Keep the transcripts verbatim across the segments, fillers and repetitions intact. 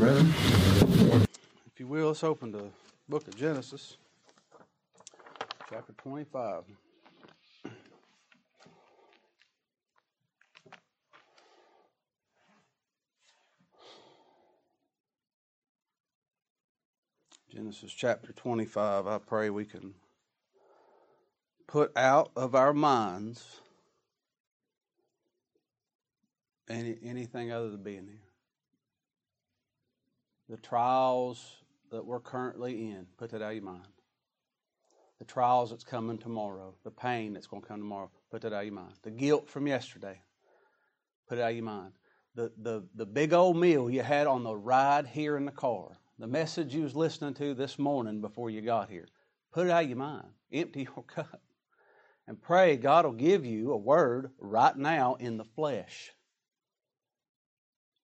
brother. If you will, let's open the book of Genesis, chapter twenty-five. Genesis chapter twenty-five, I pray we can put out of our minds any, anything other than being here. The trials that we're currently in, put that out of your mind. The trials that's coming tomorrow, the pain that's going to come tomorrow, put that out of your mind. The guilt from yesterday, put it out of your mind. The, the, the big old meal you had on the ride here in the car, the message you was listening to this morning before you got here, put it out of your mind. Empty your cup and pray God will give you a word right now in the flesh,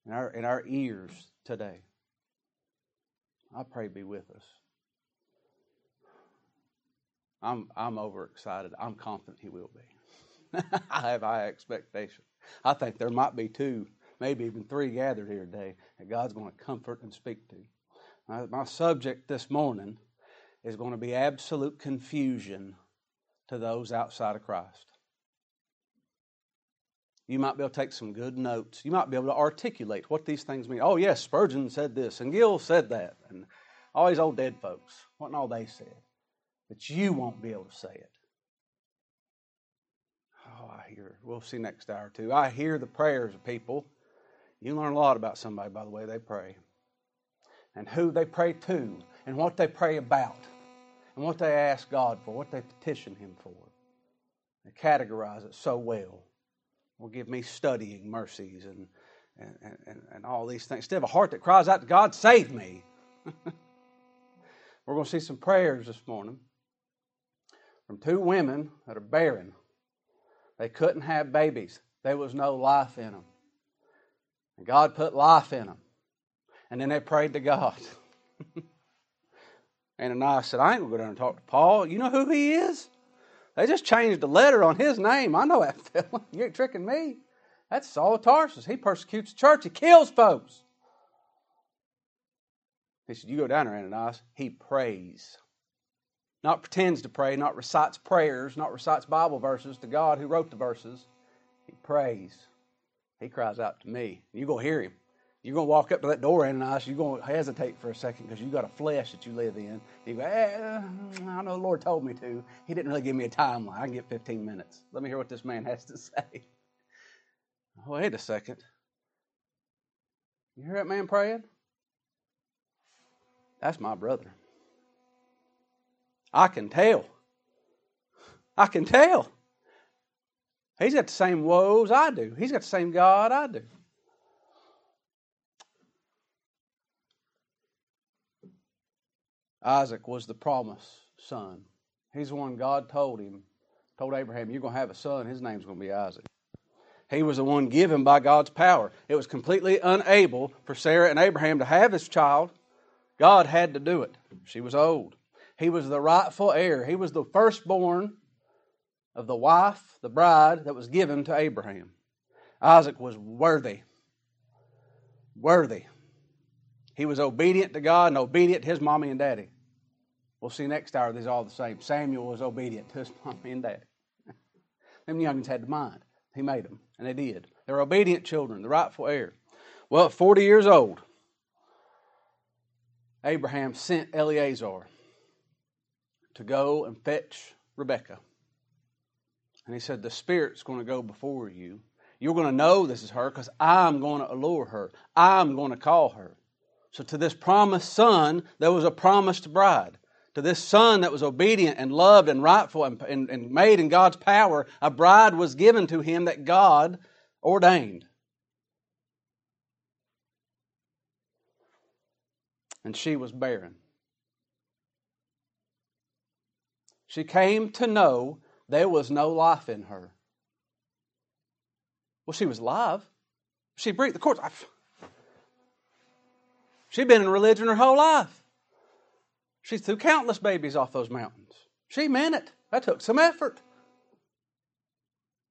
in our, in our ears today. I pray be with us. I'm I'm overexcited. I'm confident He will be. I have high expectations. I think there might be two, maybe even three gathered here today that God's going to comfort and speak to. My, my subject this morning is going to be absolute confusion to those outside of Christ. You might be able to take some good notes. You might be able to articulate what these things mean. Oh, yes, Spurgeon said this, and Gill said that, and all these old dead folks. What and all they said. But you won't be able to say it. Oh, I hear. We'll see next hour or two. I hear the prayers of people. You learn a lot about somebody by the way they pray, and who they pray to, and what they pray about, and what they ask God for, what they petition Him for. They categorize it so well. Will give me studying mercies and, and, and, and all these things. Instead of a heart that cries out to God, save me. We're going to see some prayers this morning from two women that are barren. They couldn't have babies. There was no life in them. And God put life in them. And then they prayed to God. Ananias said, I ain't going to go down and talk to Paul. You know who he is? They just changed the letter on his name. I know that fella. You ain't tricking me. That's Saul of Tarsus. He persecutes the church. He kills folks. He said, you go down there, Ananias. He prays. Not pretends to pray, not recites prayers, not recites Bible verses to God who wrote the verses. He prays. He cries out to me. You're going to hear him. You're going to walk up to that door, Ananias. You're going to hesitate for a second because you got a flesh that you live in. You go, eh, I know the Lord told me to. He didn't really give me a timeline. I can get fifteen minutes. Let me hear what this man has to say. Wait a second. You hear that man praying? That's my brother. I can tell. I can tell. He's got the same woes I do. He's got the same God I do. Isaac was the promised son. He's the one God told him, told Abraham, you're going to have a son. His name's going to be Isaac. He was the one given by God's power. It was completely unable for Sarah and Abraham to have this child. God had to do it. She was old. He was the rightful heir. He was the firstborn of the wife, the bride that was given to Abraham. Isaac was worthy. Worthy. He was obedient to God and obedient to his mommy and daddy. We'll see next hour, these are all the same. Samuel was obedient to his mommy and daddy. Them youngins had the mind. He made them, and they did. They were obedient children, the rightful heir. Well, at forty years old, Abraham sent Eleazar to go and fetch Rebekah. And he said, the Spirit's going to go before you. You're going to know this is her because I'm going to allure her. I'm going to call her. So to this promised son, there was a promised bride. To this son that was obedient and loved and rightful and, and, and made in God's power, a bride was given to him that God ordained. And she was barren. She came to know there was no life in her. Well, she was alive. She breathed. Of course, I... She'd been in religion her whole life. She threw countless babies off those mountains. She meant it. That took some effort.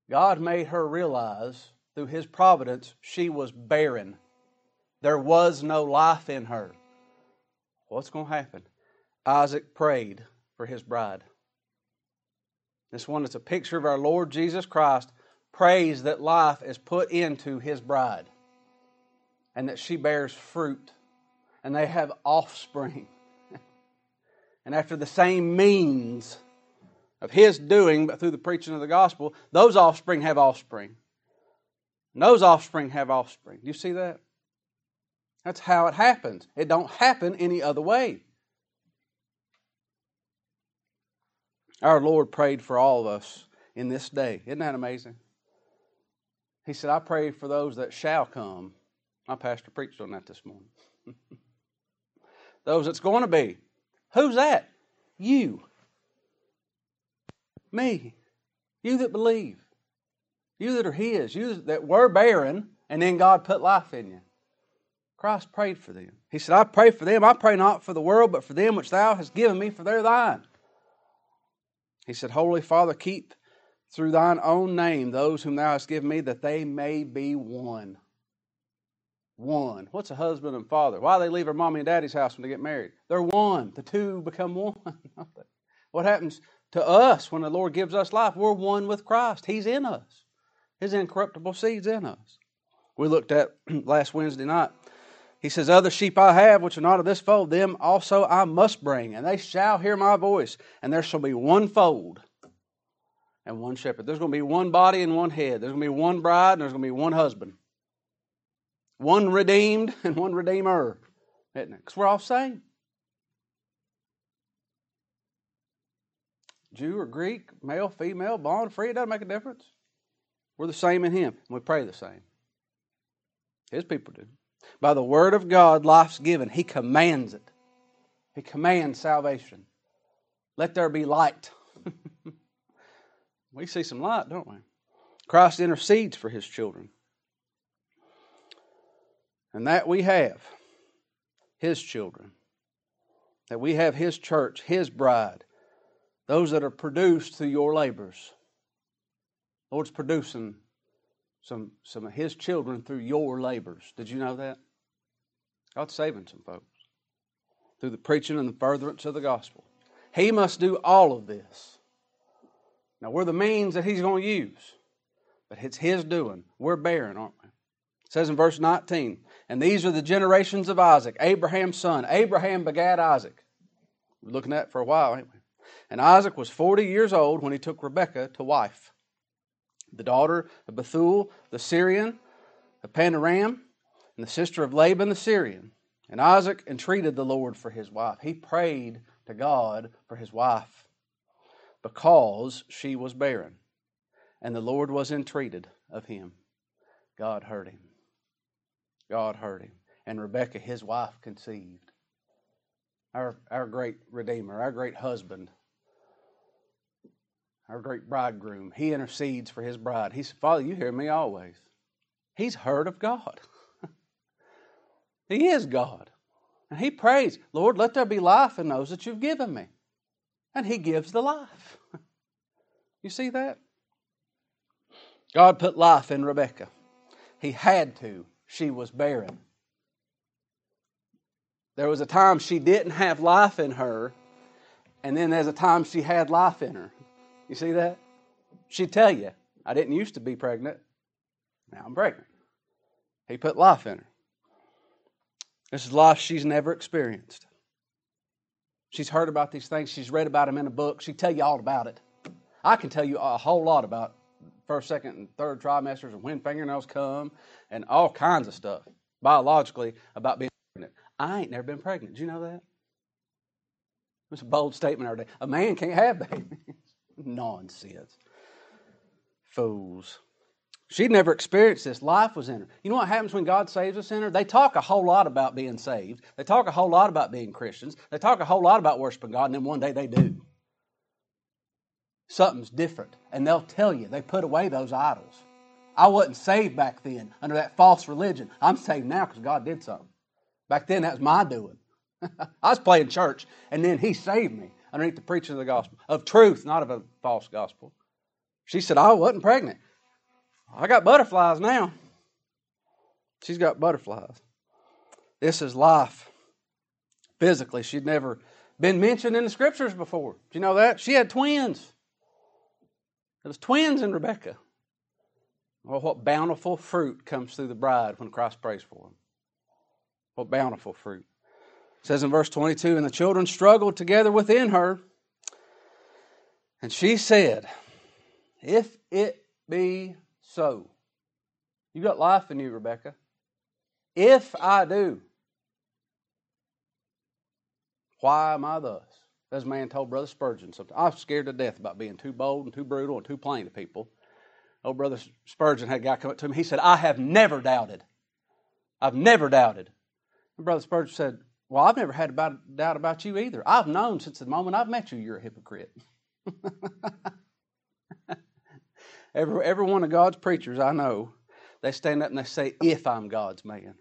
God made her realize through His providence she was barren. There was no life in her. What's going to happen? Isaac prayed for his bride. This one is a picture of our Lord Jesus Christ prays that life is put into his bride and that she bears fruit and they have offspring. And after the same means of his doing, but through the preaching of the gospel, those offspring have offspring. And those offspring have offspring. Do you see that? That's how it happens. It don't happen any other way. Our Lord prayed for all of us in this day. Isn't that amazing? He said, I pray for those that shall come. My pastor preached on that this morning. Those that's going to be. Who's that? You. Me. You that believe. You that are His. You that were barren, and then God put life in you. Christ prayed for them. He said, I pray for them. I pray not for the world, but for them which Thou hast given me, for they're Thine. He said, Holy Father, keep through Thine own name those whom Thou hast given me, that they may be one. One. What's a husband and father? Why do they leave their mommy and daddy's house when they get married? They're one. The two become one. What happens to us when the Lord gives us life? We're one with Christ. He's in us. His incorruptible seed's in us. We looked at last Wednesday night. He says, Other sheep I have, which are not of this fold, them also I must bring, and they shall hear my voice, and there shall be one fold and one shepherd. There's going to be one body and one head. There's going to be one bride, and there's going to be one husband. One redeemed and one redeemer, isn't it? Because we're all the same. Jew or Greek, male, female, bond, free, it doesn't make a difference. We're the same in Him, and we pray the same. His people do. By the word of God, life's given. He commands it. He commands salvation. Let there be light. We see some light, don't we? Christ intercedes for His children. And that we have His children, that we have His church, His bride, those that are produced through your labors. The Lord's producing some, some of His children through your labors. Did you know that? God's saving some folks through the preaching and the furtherance of the gospel. He must do all of this. Now, we're the means that He's going to use, but it's His doing. We're barren, aren't we? It says in verse nineteen, and these are the generations of Isaac, Abraham's son. Abraham begat Isaac. We're looking at it for a while, ain't we? And Isaac was forty years old when he took Rebekah to wife, the daughter of Bethuel, the Syrian, of Padanaram, and the sister of Laban, the Syrian. And Isaac entreated the Lord for his wife. He prayed to God for his wife because she was barren. And the Lord was entreated of him. God heard him. God heard him. And Rebekah, his wife, conceived. Our, our great Redeemer, our great husband, our great bridegroom, He intercedes for His bride. He said, Father, You hear me always. He's heard of God. He is God. And he prays, Lord, let there be life in those that You've given me. And He gives the life. You see that? God put life in Rebekah. He had to. She was barren. There was a time she didn't have life in her, and then there's a time she had life in her. You see that? She'd tell you, I didn't used to be pregnant. Now I'm pregnant. He put life in her. This is life she's never experienced. She's heard about these things. She's read about them in a book. She'd tell you all about it. I can tell you a whole lot about first, second, and third trimesters and when fingernails come and all kinds of stuff biologically about being pregnant. I ain't never been pregnant. Did you know that? It's a bold statement every day. A man can't have babies. Nonsense. Fools. She'd never experienced this. Life was in her. You know what happens when God saves a sinner? They talk a whole lot about being saved. They talk a whole lot about being Christians. They talk a whole lot about worshiping God, and then one day they do. Something's different. And they'll tell you, they put away those idols. I wasn't saved back then under that false religion. I'm saved now because God did something. Back then, that was my doing. I was playing church, and then He saved me underneath the preaching of the gospel, of truth, not of a false gospel. She said, I wasn't pregnant. I got butterflies now. She's got butterflies. This is life. Physically, she'd never been mentioned in the scriptures before. Do you know that? She had twins. There was twins in Rebekah. Well, what bountiful fruit comes through the bride when Christ prays for them. What bountiful fruit. It says in verse twenty-two, and the children struggled together within her, and she said, if it be so. You got life in you, Rebekah. If I do, why am I thus? As man told Brother Spurgeon something. I'm scared to death about being too bold and too brutal and too plain to people. Old Brother Spurgeon had a guy come up to him. He said, I have never doubted. I've never doubted. And Brother Spurgeon said, well, I've never had a doubt about you either. I've known since the moment I've met you, you're a hypocrite. every, every one of God's preachers I know, they stand up and they say, if I'm God's man.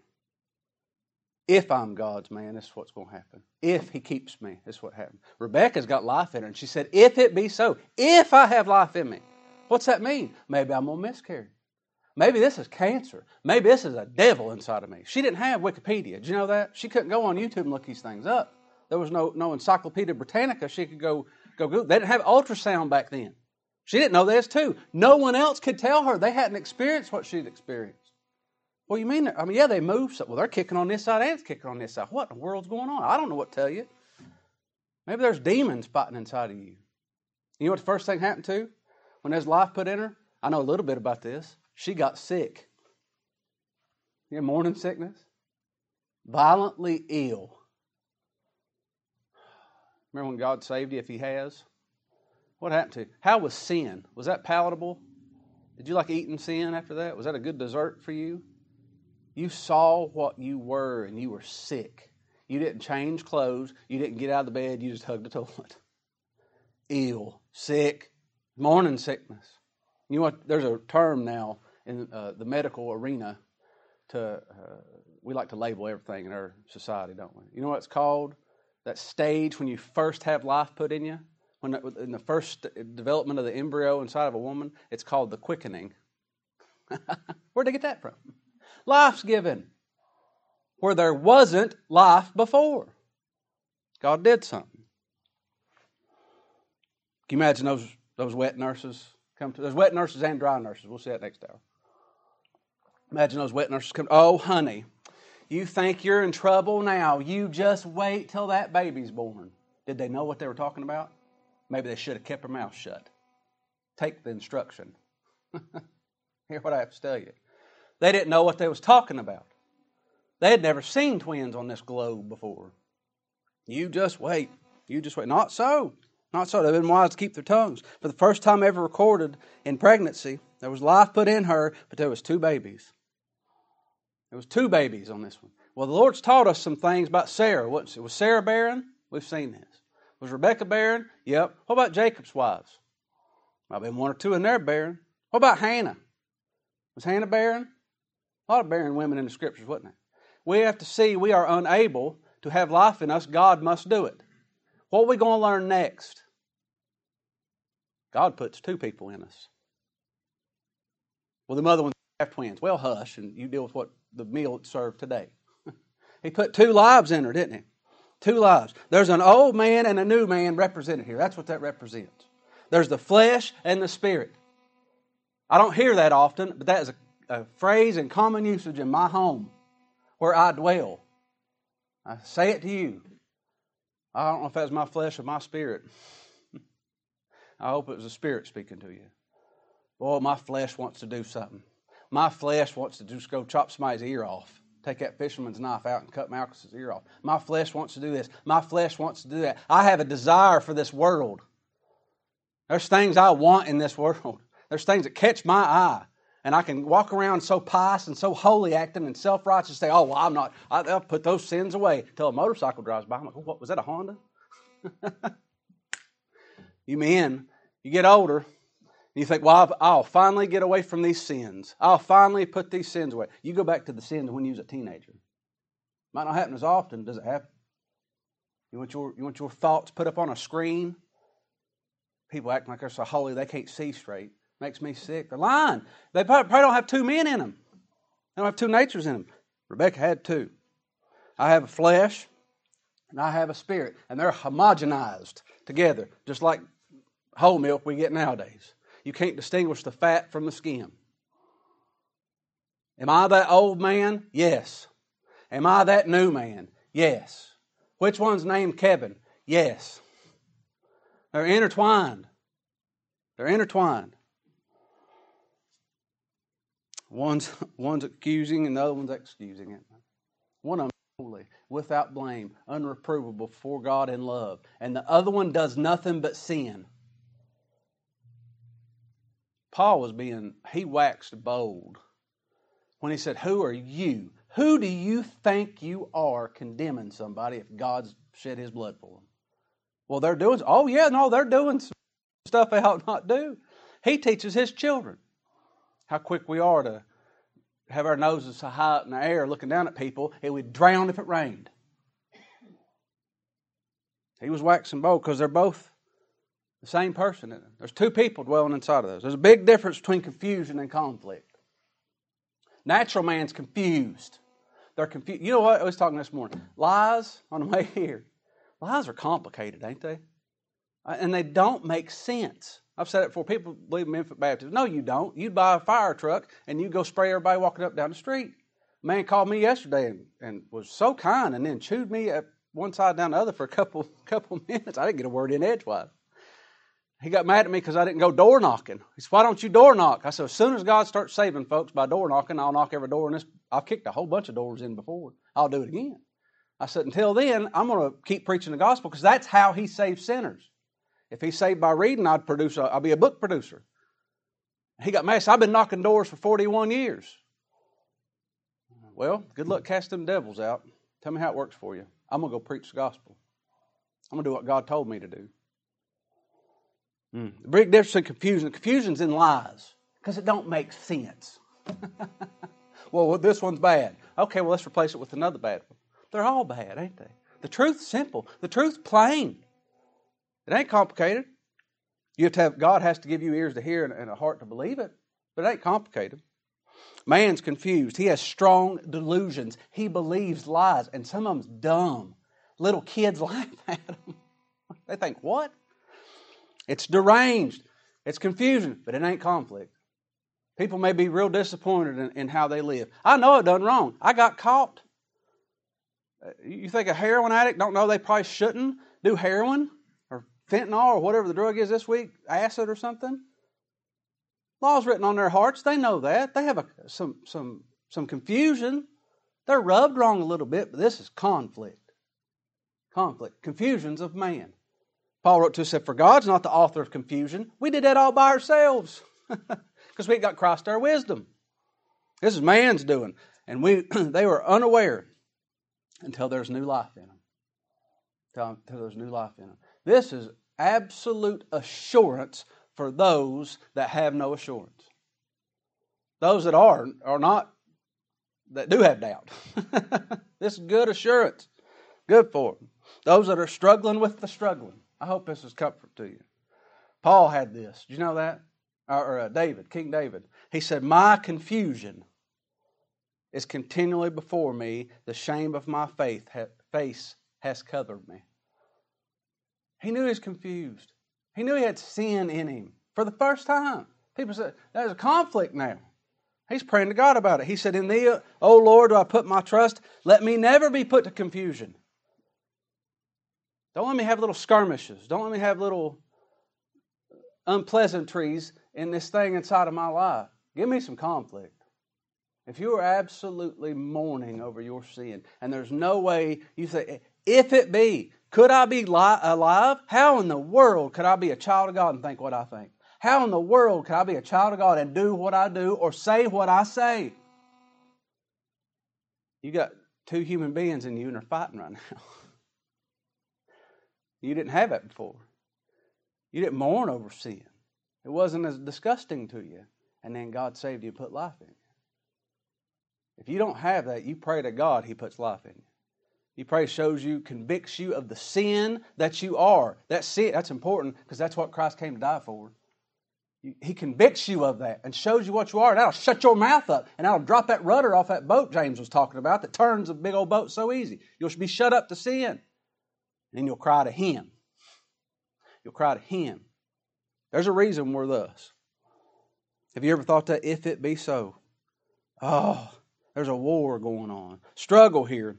If I'm God's man, this is what's going to happen. If he keeps me, this is what happened. Rebekah's got life in her, and she said, if it be so, if I have life in me. What's that mean? Maybe I'm going to miscarry. Maybe this is cancer. Maybe this is a devil inside of me. She didn't have Wikipedia. Did you know that? She couldn't go on YouTube and look these things up. There was no, no Encyclopedia Britannica she could go, go Google. They didn't have ultrasound back then. She didn't know this too. No one else could tell her. They hadn't experienced what she'd experienced. Well, you mean, I mean, yeah, they moved. Well, they're kicking on this side and it's kicking on this side. What in the world's going on? I don't know what to tell you. Maybe there's demons fighting inside of you. You know what the first thing happened to? When there's life put in her, I know a little bit about this. She got sick. Yeah, morning sickness. Violently ill. Remember when God saved you, if he has? What happened to you? How was sin? Was that palatable? Did you like eating sin after that? Was that a good dessert for you? You saw what you were and you were sick. You didn't change clothes. You didn't get out of the bed. You just hugged the toilet. Ill, sick, morning sickness. You know what? There's a term now in uh, the medical arena to, uh, we like to label everything in our society, don't we? You know what it's called? That stage when you first have life put in you, when the, in the first development of the embryo inside of a woman, it's called the quickening. Where'd they get that from? Life's given. Where there wasn't life before. God did something. Can you imagine those, those wet nurses? Come to, there's wet nurses and dry nurses. We'll see that next hour. Imagine those wet nurses come. Oh, honey, you think you're in trouble now. You just wait till that baby's born. Did they know what they were talking about? Maybe they should have kept their mouth shut. Take the instruction. Hear what I have to tell you. They didn't know what they was talking about. They had never seen twins on this globe before. You just wait. You just wait. Not so. Not so. They've been wise to keep their tongues. For the first time ever recorded in pregnancy, there was life put in her, but there was two babies. There was two babies on this one. Well, the Lord's taught us some things about Sarah, wasn't it? Was Sarah barren? We've seen this. Was Rebekah barren? Yep. What about Jacob's wives? Might have been one or two in there barren. What about Hannah? Was Hannah barren? A lot of barren women in the scriptures, wasn't it? We have to see we are unable to have life in us. God must do it. What are we going to learn next? God puts two people in us. Well, the mother ones have twins. Well, hush, and you deal with what the meal served today. He put two lives in her, didn't he? Two lives. There's an old man and a new man represented here. That's what that represents. There's the flesh and the spirit. I don't hear that often, but that is a, a phrase in common usage in my home where I dwell. I say it to you. I don't know if that's my flesh or my spirit. I hope it was a spirit speaking to you. Boy, my flesh wants to do something. My flesh wants to just go chop somebody's ear off. Take that fisherman's knife out and cut Malchus' ear off. My flesh wants to do this. My flesh wants to do that. I have a desire for this world. There's things I want in this world. There's things that catch my eye. And I can walk around so pious and so holy acting and self-righteous and say, oh, well, I'm not. I'll put those sins away until a motorcycle drives by. I'm like, what, was that a Honda? You men, you get older, and you think, well, I've, I'll finally get away from these sins. I'll finally put these sins away. You go back to the sins when you was a teenager. Might not happen as often. Does it happen? You want your, you want your thoughts put up on a screen? People acting like they're so holy they can't see straight. Makes me sick. They're lying. They probably don't have two men in them. They don't have two natures in them. Rebekah had two. I have a flesh, and I have a spirit, and they're homogenized together, just like whole milk we get nowadays. You can't distinguish the fat from the skin. Am I that old man? Yes. Am I that new man? Yes. Which one's named Kevin? Yes. They're intertwined. They're intertwined. One's, one's accusing and the other one's excusing it. One of them is holy, without blame, unreprovable before God in love. And the other one does nothing but sin. Paul was being, he waxed bold when he said, who are you? Who do you think you are condemning somebody if God's shed his blood for them? Well, they're doing, oh yeah, no, they're doing some stuff they ought not do. He teaches his children how quick we are to have our noses so high up in the air looking down at people, and we'd drown if it rained. He was waxing bold because they're both the same person in them. There's two people dwelling inside of those. There's a big difference between confusion and conflict. Natural man's confused. They're confused. You know what? I was talking this morning. Lies on the way here. Lies are complicated, ain't they? And they don't make sense. I've said it before. People believe in infant baptism. No, you don't. You'd buy a fire truck and you go spray everybody walking up down the street. A man called me yesterday and, and was so kind and then chewed me at one side down the other for a couple couple minutes. I didn't get a word in edgewise. He got mad at me because I didn't go door knocking. He said, why don't you door knock? I said, as soon as God starts saving folks by door knocking, I'll knock every door in this. I've kicked a whole bunch of doors in before. I'll do it again. I said, until then, I'm going to keep preaching the gospel because that's how he saves sinners. If he's saved by reading, I'd produce. A, I'd be a book producer. He got mad. I've been knocking doors for forty-one years. Well, good luck casting them devils out. Tell me how it works for you. I'm going to go preach the gospel. I'm going to do what God told me to do. Mm. The big difference in confusion. Confusion's in lies because it don't make sense. Well, this one's bad. Okay, well, let's replace it with another bad one. They're all bad, ain't they? The truth's simple. The truth's plain. It ain't complicated. You have to have, God has to give you ears to hear and, and a heart to believe it, but it ain't complicated. Man's confused. He has strong delusions. He believes lies, and some of them's dumb. Little kids laugh at them. They think, what? It's deranged. It's confusion, but it ain't conflict. People may be real disappointed in, in how they live. I know I've done wrong. I got caught. You think a heroin addict don't know they probably shouldn't do heroin? Fentanyl or whatever the drug is this week, acid or something. Law's written on their hearts. They know that. They have a, some some some confusion. They're rubbed wrong a little bit, but this is conflict. Conflict. Confusions of man. Paul wrote to us, said, for God's not the author of confusion. We did that all by ourselves because we got Christ our wisdom. This is man's doing. And we they were unaware until there's new life in them. Until, until there's new life in them. This is absolute assurance for those that have no assurance. Those that are, are not, that do have doubt. This is good assurance. Good for them. Those that are struggling with the struggling. I hope this is comfort to you. Paul had this. Did you know that? Or, or uh, David, King David. He said, my confusion is continually before me. The shame of my faith ha- face has covered me. He knew he was confused. He knew he had sin in him for the first time. People said, there's a conflict now. He's praying to God about it. He said, in thee, O Lord, do I put my trust? Let me never be put to confusion. Don't let me have little skirmishes. Don't let me have little unpleasantries in this thing inside of my life. Give me some conflict. If you are absolutely mourning over your sin, and there's no way you say, if it be, could I be li- alive? How in the world could I be a child of God and think what I think? How in the world could I be a child of God and do what I do or say what I say? You got two human beings in you and they're fighting right now. You didn't have that before. You didn't mourn over sin. It wasn't as disgusting to you. And then God saved you and put life in you. If you don't have that, you pray to God, He puts life in you. He prays, shows you, convicts you of the sin that you are. That's sin. That's important because that's what Christ came to die for. He convicts you of that and shows you what you are, and that'll shut your mouth up, and that'll drop that rudder off that boat James was talking about that turns a big old boat so easy. You'll be shut up to sin. And then you'll cry to Him. You'll cry to Him. There's a reason we're thus. Have you ever thought that? If it be so. Oh, there's a war going on. Struggle here.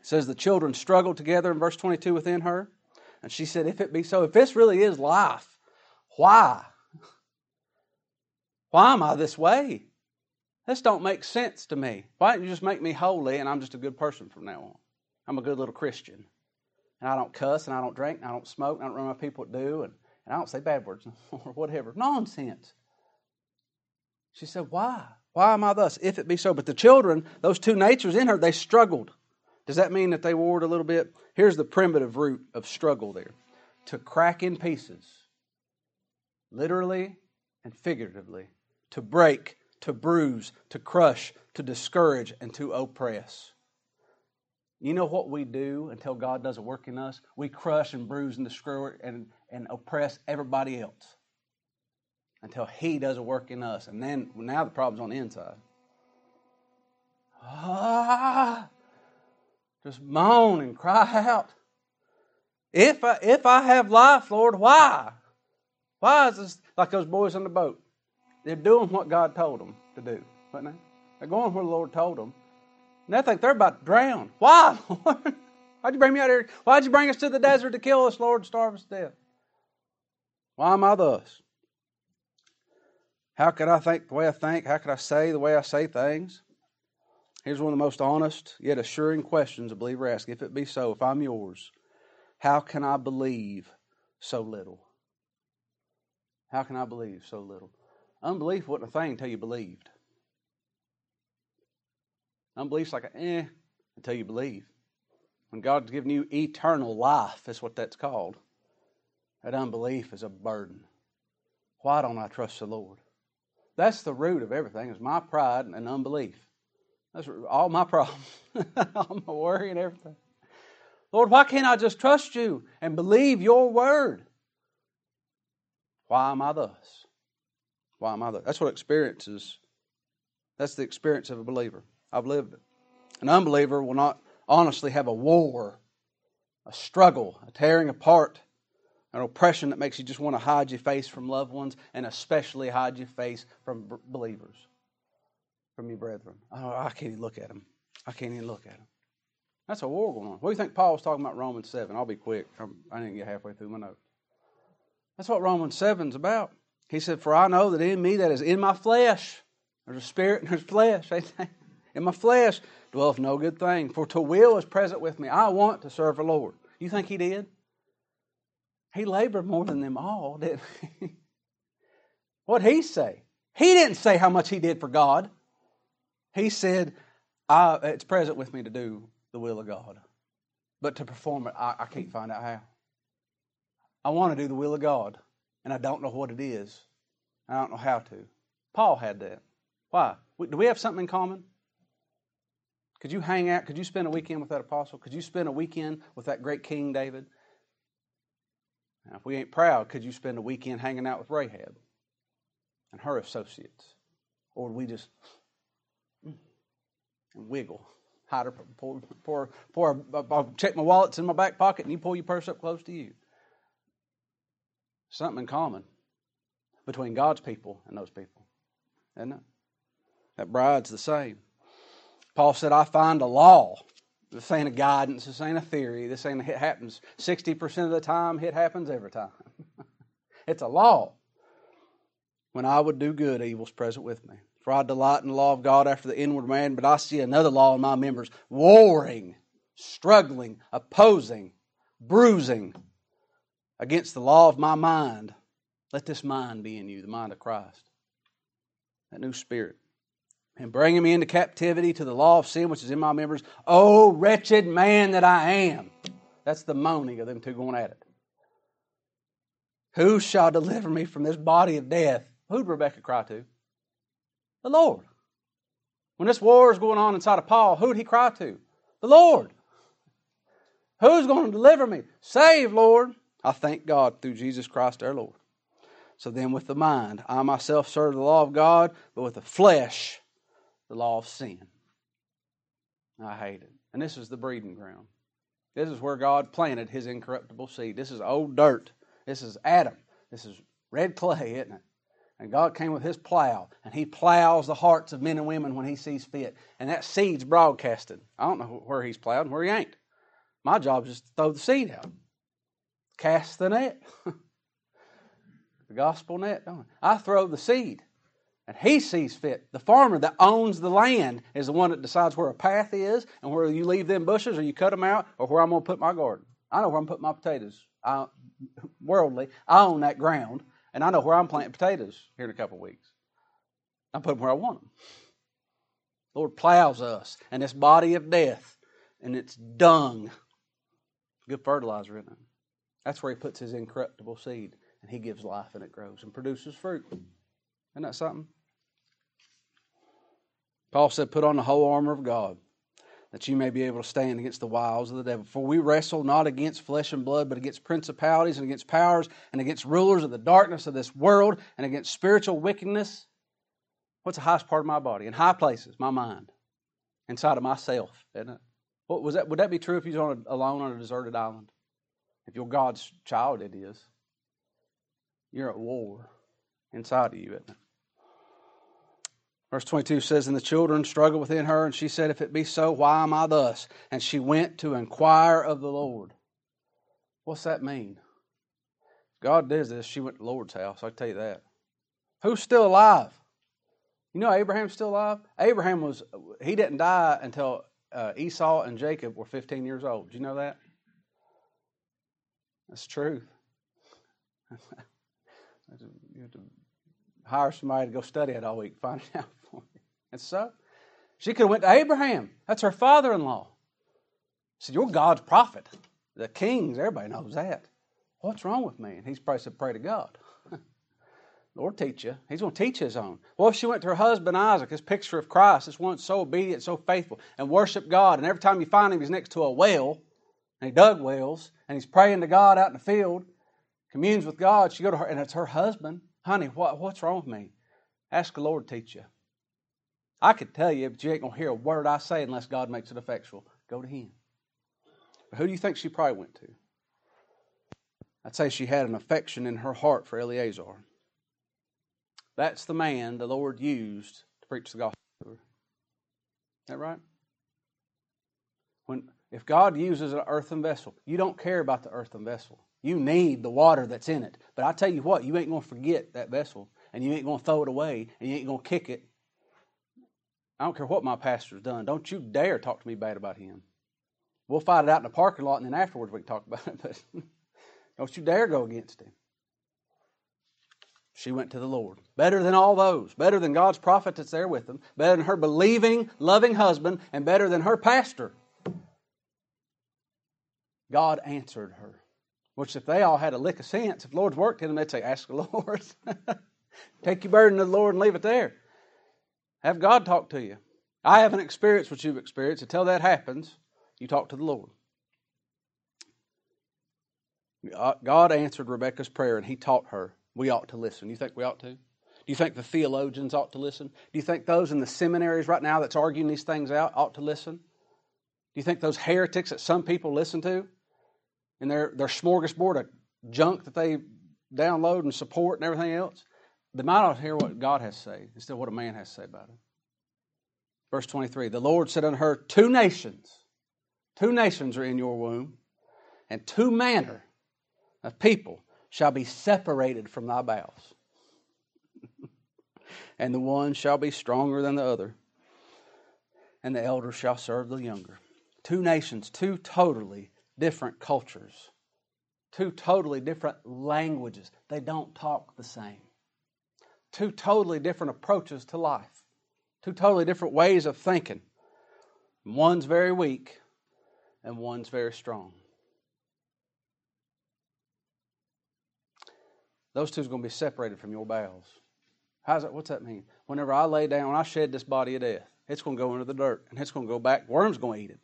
It says the children struggled together in verse twenty-two within her. And she said, if it be so, if this really is life, why? Why am I this way? This don't make sense to me. Why don't you just make me holy and I'm just a good person from now on? I'm a good little Christian. And I don't cuss and I don't drink and I don't smoke and I don't run my people do and, and I don't say bad words or whatever. Nonsense. She said, why? Why am I thus? If it be so. But the children, those two natures in her, they struggled. Does that mean that they warred a little bit? Here's the primitive root of struggle there. To crack in pieces. Literally and figuratively. To break, to bruise, to crush, to discourage, and to oppress. You know what we do until God does a work in us? We crush and bruise and discourage and, and oppress everybody else until He does a work in us. And then, now the problem's on the inside. Ah, just moan and cry out. If I, if I have life, Lord, why? Why is this like those boys on the boat? They're doing what God told them to do, wasn't they? They're going where the Lord told them. And they think they're about to drown. Why, Lord? Why'd you bring me out here? Why'd you bring us to the desert to kill us, Lord, and starve us to death? Why am I thus? How could I think the way I think? How could I say the way I say things? Here's one of the most honest yet assuring questions a believer asks. If it be so, if I'm yours, how can I believe so little? How can I believe so little? Unbelief wasn't a thing until you believed. Unbelief's like a eh until you believe. When God's given you eternal life, that's what that's called. That unbelief is a burden. Why don't I trust the Lord? That's the root of everything, is my pride and unbelief. That's all my problems, all my worry and everything. Lord, why can't I just trust you and believe your word? Why am I thus? Why am I there? That's what experiences, that's the experience of a believer. I've lived it. An unbeliever will not honestly have a war, a struggle, a tearing apart, an oppression that makes you just want to hide your face from loved ones and especially hide your face from b- believers, from your brethren. Oh, I can't even look at them. I can't even look at them. That's a war going on. What do you think Paul was talking about Romans seven? I'll be quick. I'm, I didn't get halfway through my notes. That's what Romans seven is about. He said, for I know that in me, that is in my flesh, there's a spirit and there's flesh. In my flesh dwelleth no good thing, for to will is present with me. I want to serve the Lord. You think he did? He labored more than them all, didn't he? What'd he say? He didn't say how much he did for God. He said, I, it's present with me to do the will of God. But to perform it, I, I can't find out how. I want to do the will of God. And I don't know what it is. I don't know how to. Paul had that. Why? Do we have something in common? Could you hang out? Could you spend a weekend with that apostle? Could you spend a weekend with that great King David? Now, if we ain't proud, could you spend a weekend hanging out with Rahab and her associates? Or would we just wiggle? Hide her, pour, pour, pour, I'll check my wallets in my back pocket and you pull your purse up close to you. Something in common between God's people and those people, isn't it? That bride's the same. Paul said, I find a law. This ain't a guidance. This ain't a theory. This ain't it happens sixty percent of the time. It happens every time. It's a law. When I would do good, evil's present with me. For I delight in the law of God after the inward man, but I see another law in my members, warring, struggling, opposing, bruising, against the law of my mind. Let this mind be in you, the mind of Christ, that new spirit, and bringing me into captivity to the law of sin which is in my members. Oh, wretched man that I am. That's the moaning of them two going at it. Who shall deliver me from this body of death? Who'd Rebecca cry to? The Lord. When this war is going on inside of Paul, who'd he cry to? The Lord. Who's going to deliver me? Save, Lord. I thank God through Jesus Christ our Lord. So then with the mind, I myself serve the law of God, but with the flesh, the law of sin. I hate it. And this is the breeding ground. This is where God planted his incorruptible seed. This is old dirt. This is Adam. This is red clay, isn't it? And God came with his plow, and he plows the hearts of men and women when he sees fit. And that seed's broadcasted. I don't know where he's plowed and where he ain't. My job is just to throw the seed out. Cast the net. The gospel net, don't I? I throw the seed, and he sees fit. The farmer that owns the land is the one that decides where a path is and where you leave them bushes or you cut them out or where I'm going to put my garden. I know where I'm putting my potatoes. I, worldly, I own that ground, and I know where I'm planting potatoes here in a couple of weeks. I put them where I want them. The Lord plows us and this body of death, and it's dung. Good fertilizer, isn't it? That's where he puts his incorruptible seed, and he gives life, and it grows and produces fruit. Isn't that something? Paul said, put on the whole armor of God, that you may be able to stand against the wiles of the devil. For we wrestle not against flesh and blood, but against principalities and against powers and against rulers of the darkness of this world and against spiritual wickedness. What's the highest part of my body? In high places, my mind. Inside of myself, isn't it? What was that? Would that be true if you was on a, alone on a deserted island? If you're God's child, it is. You're at war inside of you, isn't it? Verse twenty-two says, and the children struggled within her, and she said, if it be so, why am I thus? And she went to inquire of the Lord. What's that mean? If God does this, she went to the Lord's house, I tell you that. Who's still alive? You know Abraham's still alive? Abraham was, he didn't die until uh, Esau and Jacob were fifteen years old. Do you know that? That's the truth. You have to hire somebody to go study it all week, find it out for you. And so, she could have went to Abraham. That's her father-in-law. She said, you're God's prophet. The kings, everybody knows that. What's wrong with me? And he's probably said, pray to God. Lord, teach you. He's going to teach his own. Well, if she went to her husband Isaac, this picture of Christ, this one so obedient, so faithful, and worshiped God, and every time you find him, he's next to a well, and he dug wells, and he's praying to God out in the field, communes with God, she go to her, and it's her husband. Honey, what, what's wrong with me? Ask the Lord to teach you. I could tell you, but you ain't going to hear a word I say unless God makes it effectual. Go to him. But who do you think she probably went to? I'd say she had an affection in her heart for Eleazar. That's the man the Lord used to preach the gospel to her. Is that right? When, if God uses an earthen vessel, you don't care about the earthen vessel. You need the water that's in it. But I tell you what, you ain't going to forget that vessel, and you ain't going to throw it away, and you ain't going to kick it. I don't care what my pastor's done. Don't you dare talk to me bad about him. We'll fight it out in the parking lot, and then afterwards we can talk about it. But don't you dare go against him. She went to the Lord. Better than all those. Better than God's prophet that's there with them. Better than her believing, loving husband, and better than her pastor. God answered her. Which if they all had a lick of sense, if the Lord's worked in them, they'd say, ask the Lord. Take your burden to the Lord and leave it there. Have God talk to you. I haven't experienced what you've experienced. Until that happens, you talk to the Lord. God answered Rebekah's prayer, and he taught her, we ought to listen. You think we ought to? Do you think the theologians ought to listen? Do you think those in the seminaries right now that's arguing these things out ought to listen? Do you think those heretics that some people listen to? And their, their smorgasbord of junk that they download and support and everything else, they might not hear what God has to say instead of what a man has to say about it. Verse twenty-three, the Lord said unto her, two nations, two nations are in your womb, and two manner of people shall be separated from thy bowels. And the one shall be stronger than the other, and the elder shall serve the younger. Two nations, two totally different cultures, two totally different languages. They don't talk the same. Two totally different approaches to life, two totally different ways of thinking. One's very weak and one's very strong. Those two are going to be separated from your bowels. How's that? What's that mean? Whenever I lay down, when I shed this body of death, it's going to go into the dirt and it's going to go back. Worms going to eat it.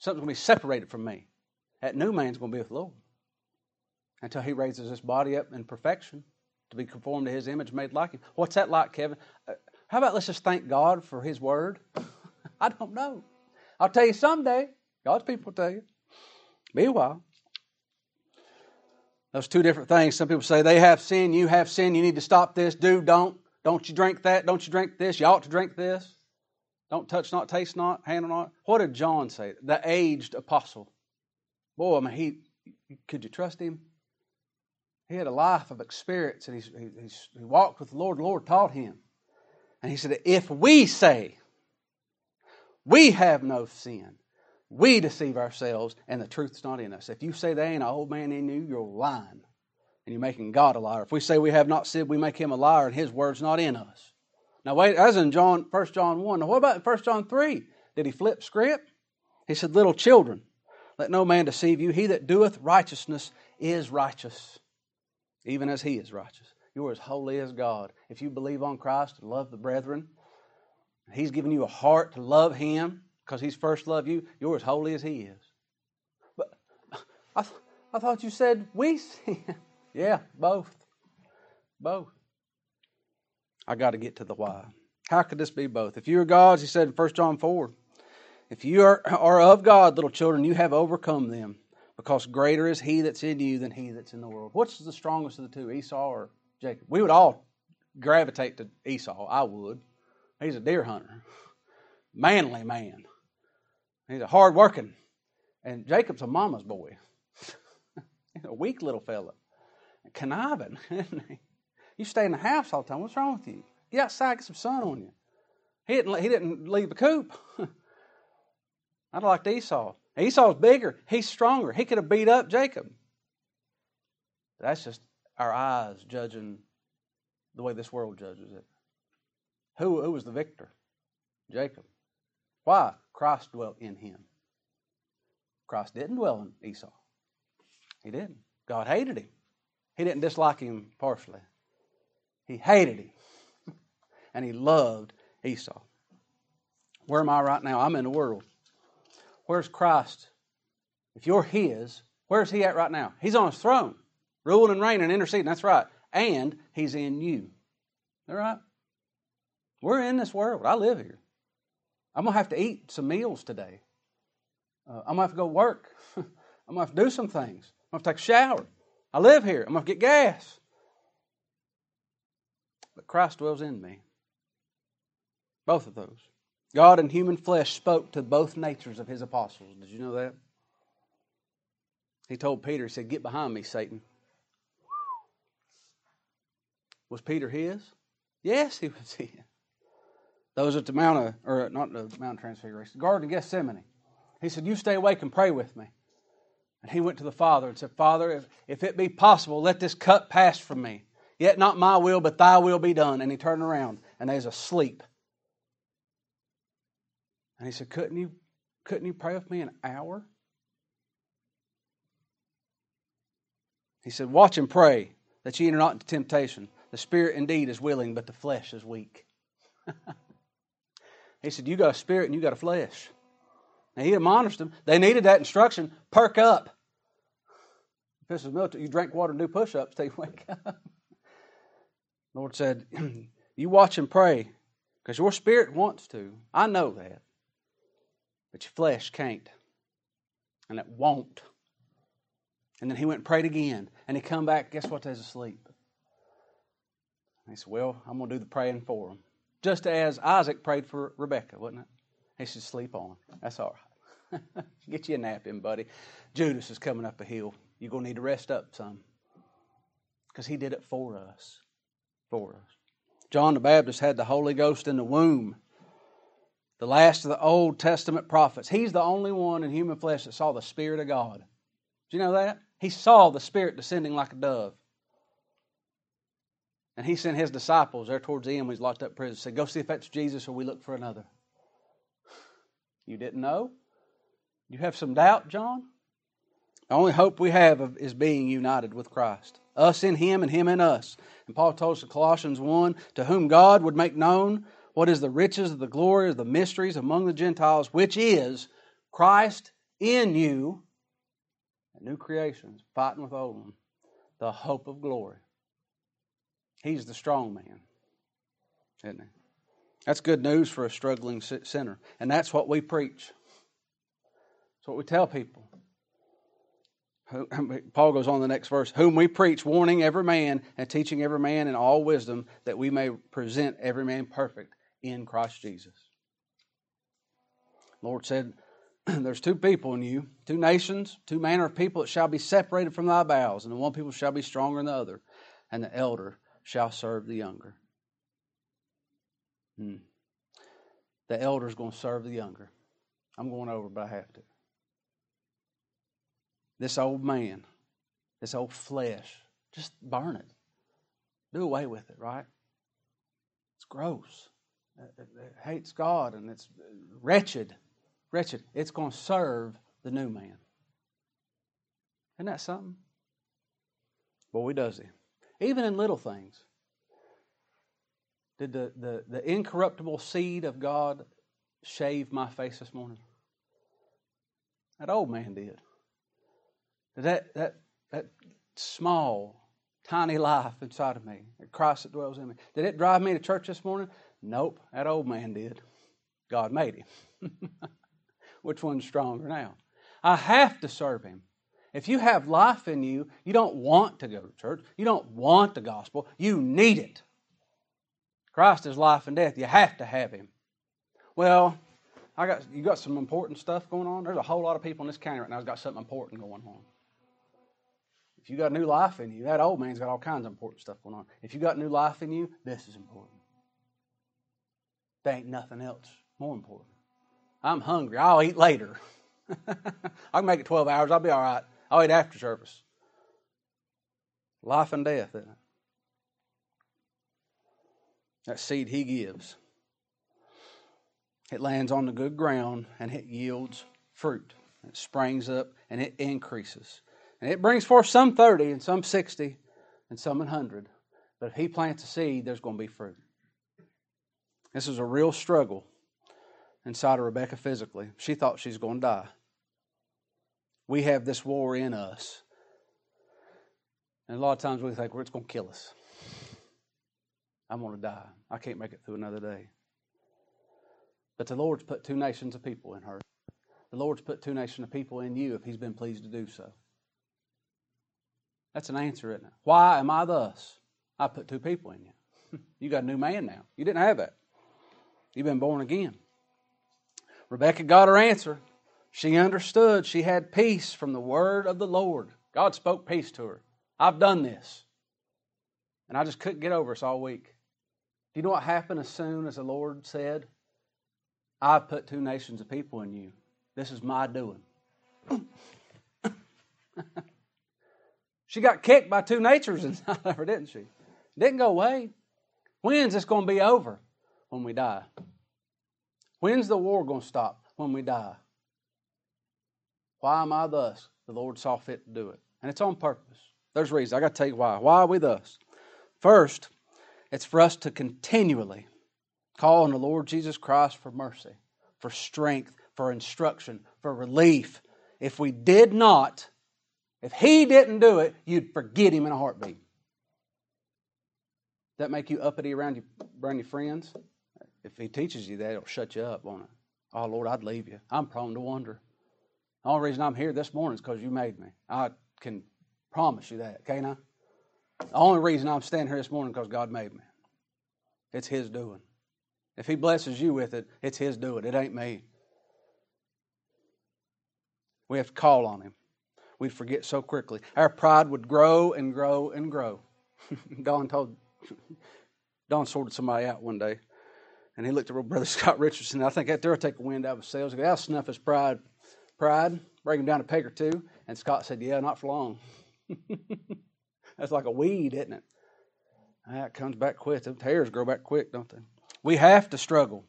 Something's going to be separated from me. That new man's going to be with the Lord until he raises this body up in perfection. to be conformed to his image, made like him. What's that like, Kevin? Uh, how about let's just thank God for his word? I don't know. I'll tell you someday. God's people will tell you. Meanwhile, those two different things. Some people say they have sin, you have sin, you need to stop this, do, don't. Don't you drink that, don't you drink this, you ought to drink this. Don't touch not, taste not, handle not. What did John say? The aged apostle. Boy, I mean, he, could you trust him? He had a life of experience, and he's, he's, he walked with the Lord. The Lord taught him. And he said, if we say we have no sin, we deceive ourselves, and the truth's not in us. If you say there ain't an old man in you, you're lying, and you're making God a liar. If we say we have not sinned, we make him a liar, and his word's not in us. Now wait, as in John, First John one. Now what about in First John three? Did he flip script? He said, little children, let no man deceive you. He that doeth righteousness is righteous, even as he is righteous. You are as holy as God. If you believe on Christ and love the brethren, he's given you a heart to love him, because he's first loved you, you're as holy as he is. But I, th- I thought you said we sin. Yeah, both. Both. I got to get to the why. How could this be both? If you are God's, he said in First John four, if you are, are of God, little children, you have overcome them, because greater is he that's in you than he that's in the world. What's the strongest of the two, Esau or Jacob? We would all gravitate to Esau. I would. He's a deer hunter. Manly man. He's a hard working. And Jacob's a mama's boy. He's a weak little fella. Conniving, isn't he? You stay in the house all the time. What's wrong with you? Get outside, get some sun on you. He didn't, he didn't leave the coop. I'd like Esau. Esau's bigger. He's stronger. He could have beat up Jacob. That's just our eyes judging the way this world judges it. Who, who was the victor? Jacob. Why? Christ dwelt in him. Christ didn't dwell in Esau. He didn't. God hated him. He didn't dislike him partially. He hated him. And he loved Esau. Where am I right now? I'm in the world. Where's Christ? If you're his, where's he at right now? He's on his throne, ruling and reigning and interceding. That's right. And he's in you. All right? We're in this world. I live here. I'm going to have to eat some meals today. Uh, I'm going to have to go work. I'm going to have to do some things. I'm going to have to take a shower. I live here. I'm going to get gas. But Christ dwells in me. Both of those. God in human flesh spoke to both natures of his apostles. Did you know that? He told Peter, he said, get behind me, Satan. Was Peter his? Yes, he was his. Those at the Mount of, or not the Mount of Transfiguration, Garden of Gethsemane. He said, you stay awake and pray with me. And he went to the Father and said, Father, if, if it be possible, let this cup pass from me. Yet not my will, but thy will be done. And he turned around and there's a sleep. And he said, couldn't you, couldn't you pray with me an hour? He said, watch and pray that ye enter not into temptation. The spirit indeed is willing, but the flesh is weak. He said, you got a spirit and you got a flesh. And he admonished them. They needed that instruction. Perk up. If this is military, you drink water and do push-ups till you wake up. The Lord said, you watch and pray, because your spirit wants to. I know that. But your flesh can't. And it won't. And then he went and prayed again. And he come back, guess what? There's asleep. And he said, well, I'm going to do the praying for him. Just as Isaac prayed for Rebekah, wasn't it? He said, sleep on. That's all right. Get you a nap in, buddy. Judas is coming up a hill. You're going to need to rest up some. Because he did it for us. For us. John the Baptist had the Holy Ghost in the womb. The last of the Old Testament prophets. He's the only one in human flesh that saw the Spirit of God. Do you know that? He saw the Spirit descending like a dove. And he sent his disciples there towards the end when he's locked up in prison. Said, go see if that's Jesus or we look for another. You didn't know? You have some doubt, John? The only hope we have is being united with Christ. Us in him and him in us. And Paul told us in Colossians one, to whom God would make known what is the riches of the glory of the mysteries among the Gentiles, which is Christ in you, new creations, fighting with old one, the hope of glory. He's the strong man, isn't he? That's good news for a struggling sinner. And that's what we preach. That's what we tell people. Paul goes on in the next verse, whom we preach, warning every man and teaching every man in all wisdom, that we may present every man perfect in Christ Jesus. The Lord said, there's two people in you, two nations, two manner of people that shall be separated from thy bowels, and the one people shall be stronger than the other, and the elder shall serve the younger. Hmm. The elder's going to serve the younger. I'm going over, but I have to. This old man, this old flesh, just burn it. Do away with it, right? It's gross. It, it, it hates God, and it's wretched. Wretched. It's going to serve the new man. Isn't that something? Boy, does he. Even in little things. Did the, the, the incorruptible seed of God shave my face this morning? That old man did. That that that small, tiny life inside of me, that Christ that dwells in me, did it drive me to church this morning? Nope, that old man did. God made him. Which one's stronger now? I have to serve him. If you have life in you, you don't want to go to church. You don't want the gospel. You need it. Christ is life and death. You have to have him. Well, I got you got some important stuff going on. There's a whole lot of people in this county right now that's got something important going on. If you got new life in you, that old man's got all kinds of important stuff going on. If you got new life in you, this is important. There ain't nothing else more important. I'm hungry. I'll eat later. I can make it twelve hours. I'll be all right. I'll eat after service. Life and death, isn't it? That seed he gives. It lands on the good ground and it yields fruit. It springs up and it increases. And it brings forth some thirty and some sixty and some one hundred. But if he plants a seed, there's going to be fruit. This is a real struggle inside of Rebecca physically. She thought she's going to die. We have this war in us. And a lot of times we think, well, it's going to kill us. I'm going to die. I can't make it through another day. But the Lord's put two nations of people in her. The Lord's put two nations of people in you if he's been pleased to do so. That's an answer, isn't it? Why am I thus? I put two people in you. You got a new man now. You didn't have that. You've been born again. Rebecca got her answer. She understood. She had peace from the word of the Lord. God spoke peace to her. I've done this. And I just couldn't get over this all week. Do you know what happened as soon as the Lord said, I've put two nations of people in you. This is my doing. She got kicked by two natures inside of her, didn't she? Didn't go away. When's this going to be over? When we die. When's the war going to stop? When we die. Why am I thus? The Lord saw fit to do it. And it's on purpose. There's reasons. I got to tell you why. Why are we thus? First, it's for us to continually call on the Lord Jesus Christ for mercy, for strength, for instruction, for relief. If we did not, if he didn't do it, you'd forget him in a heartbeat. Does that make you uppity around, you, around your friends? If he teaches you that, it'll shut you up, won't it? Oh, Lord, I'd leave you. I'm prone to wonder. The only reason I'm here this morning is because you made me. I can promise you that, can't I? The only reason I'm standing here this morning is because God made me. It's his doing. If he blesses you with it, it's his doing. It ain't me. We have to call on him. We'd forget so quickly. Our pride would grow and grow and grow. Don told, Don sorted somebody out one day, and he looked at Brother Scott Richardson. I think that there'll take a wind out of his sails. He goes, I'll snuff his pride, pride, bring him down a peg or two. And Scott said, yeah, not for long. That's like a weed, isn't it? That comes back quick. Those hairs grow back quick, don't they? We have to struggle.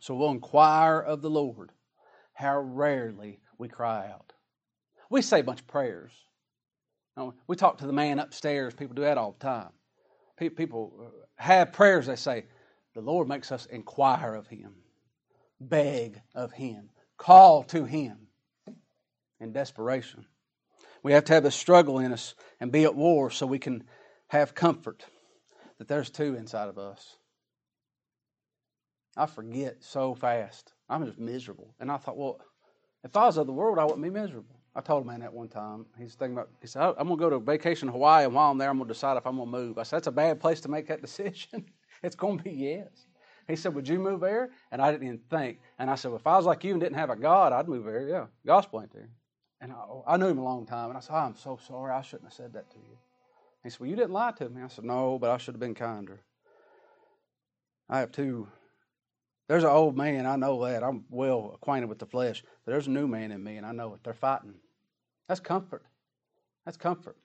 So we'll inquire of the Lord. How rarely we cry out. We say a bunch of prayers. We talk to the man upstairs. People do that all the time. People have prayers, they say. The Lord makes us inquire of him, beg of him, call to him in desperation. We have to have a struggle in us and be at war so we can have comfort. that there's two inside of us. I forget so fast. I'm just miserable. And I thought, well, if I was of the world, I wouldn't be miserable. I told a man that one time. He's thinking about, he said, I'm going to go to vacation in Hawaii, and while I'm there, I'm going to decide if I'm going to move. I said, that's a bad place to make that decision. It's going to be yes. He said, would you move there? And I didn't even think. And I said, well, if I was like you and didn't have a God, I'd move there. Yeah, gospel ain't there. And I, I knew him a long time. And I said, oh, I'm so sorry. I shouldn't have said that to you. He said, well, you didn't lie to me. I said, no, but I should have been kinder. I have two. There's an old man. I know that. I'm well acquainted with the flesh. But there's a new man in me, and I know it. They're fighting. That's comfort. That's comfort.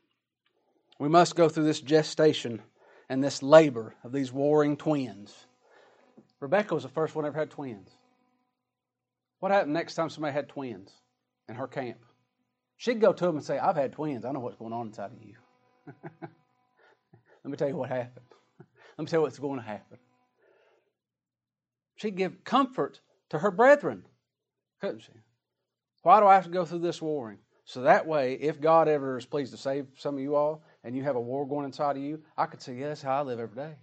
We must go through this gestation and this labor of these warring twins. Rebecca was the first one that ever had twins. What happened next time somebody had twins in her camp? She'd go to them and say, I've had twins. I know what's going on inside of you. Let me tell you what happened. Let me tell you what's going to happen. She'd give comfort to her brethren, couldn't she? Why do I have to go through this warring? So that way, if God ever is pleased to save some of you all and you have a war going inside of you, I could say, yeah, that's how I live every day.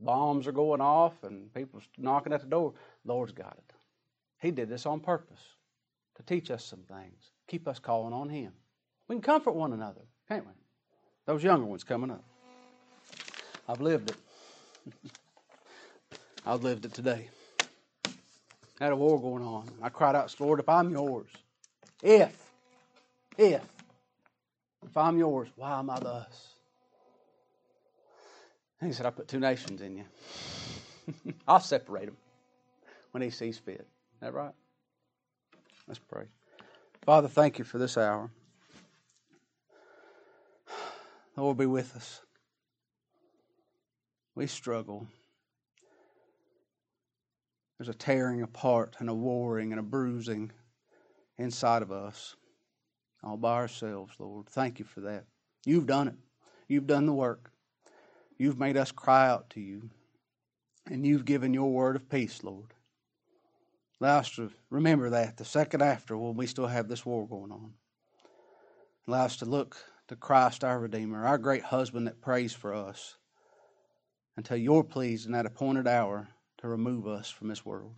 Bombs are going off and people's knocking at the door. The Lord's got it. He did this on purpose to teach us some things, keep us calling on Him. We can comfort one another, can't we? Those younger ones coming up. I've lived it. I've lived it today. I had a war going on. I cried out, Lord, if I'm yours, if, if, if I'm yours, why am I thus? He said, I put two nations in you. I'll separate them when He sees fit. Is that right? Let's pray. Father, thank You for this hour. Lord, be with us. We struggle. There's a tearing apart and a warring and a bruising inside of us all by ourselves, Lord. Thank You for that. You've done it. You've done the work. You've made us cry out to You, and You've given Your word of peace, Lord. Allow us to remember that the second after when we still have this war going on. Allow us to look to Christ, our Redeemer, our great husband that prays for us until You're pleased in that appointed hour to remove us from this world,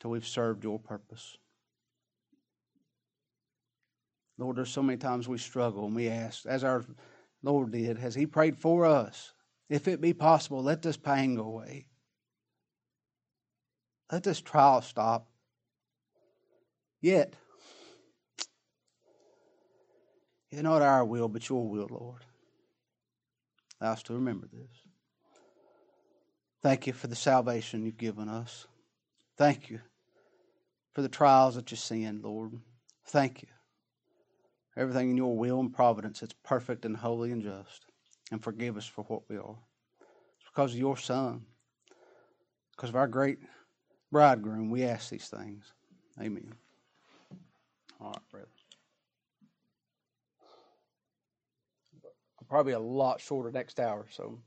till we've served Your purpose. Lord, there's so many times we struggle and we ask, as our Lord did, as He prayed for us, if it be possible, let this pain go away. Let this trial stop. Yet, it's not our will, but Your will, Lord. Allow us to remember this. Thank You for the salvation You've given us. Thank You for the trials that You send, Lord. Thank You. Everything in Your will and providence that's perfect and holy and just. And forgive us for what we are. It's because of Your Son. Because of our great bridegroom, we ask these things. Amen. All right, brother. I'll probably be a lot shorter next hour, so.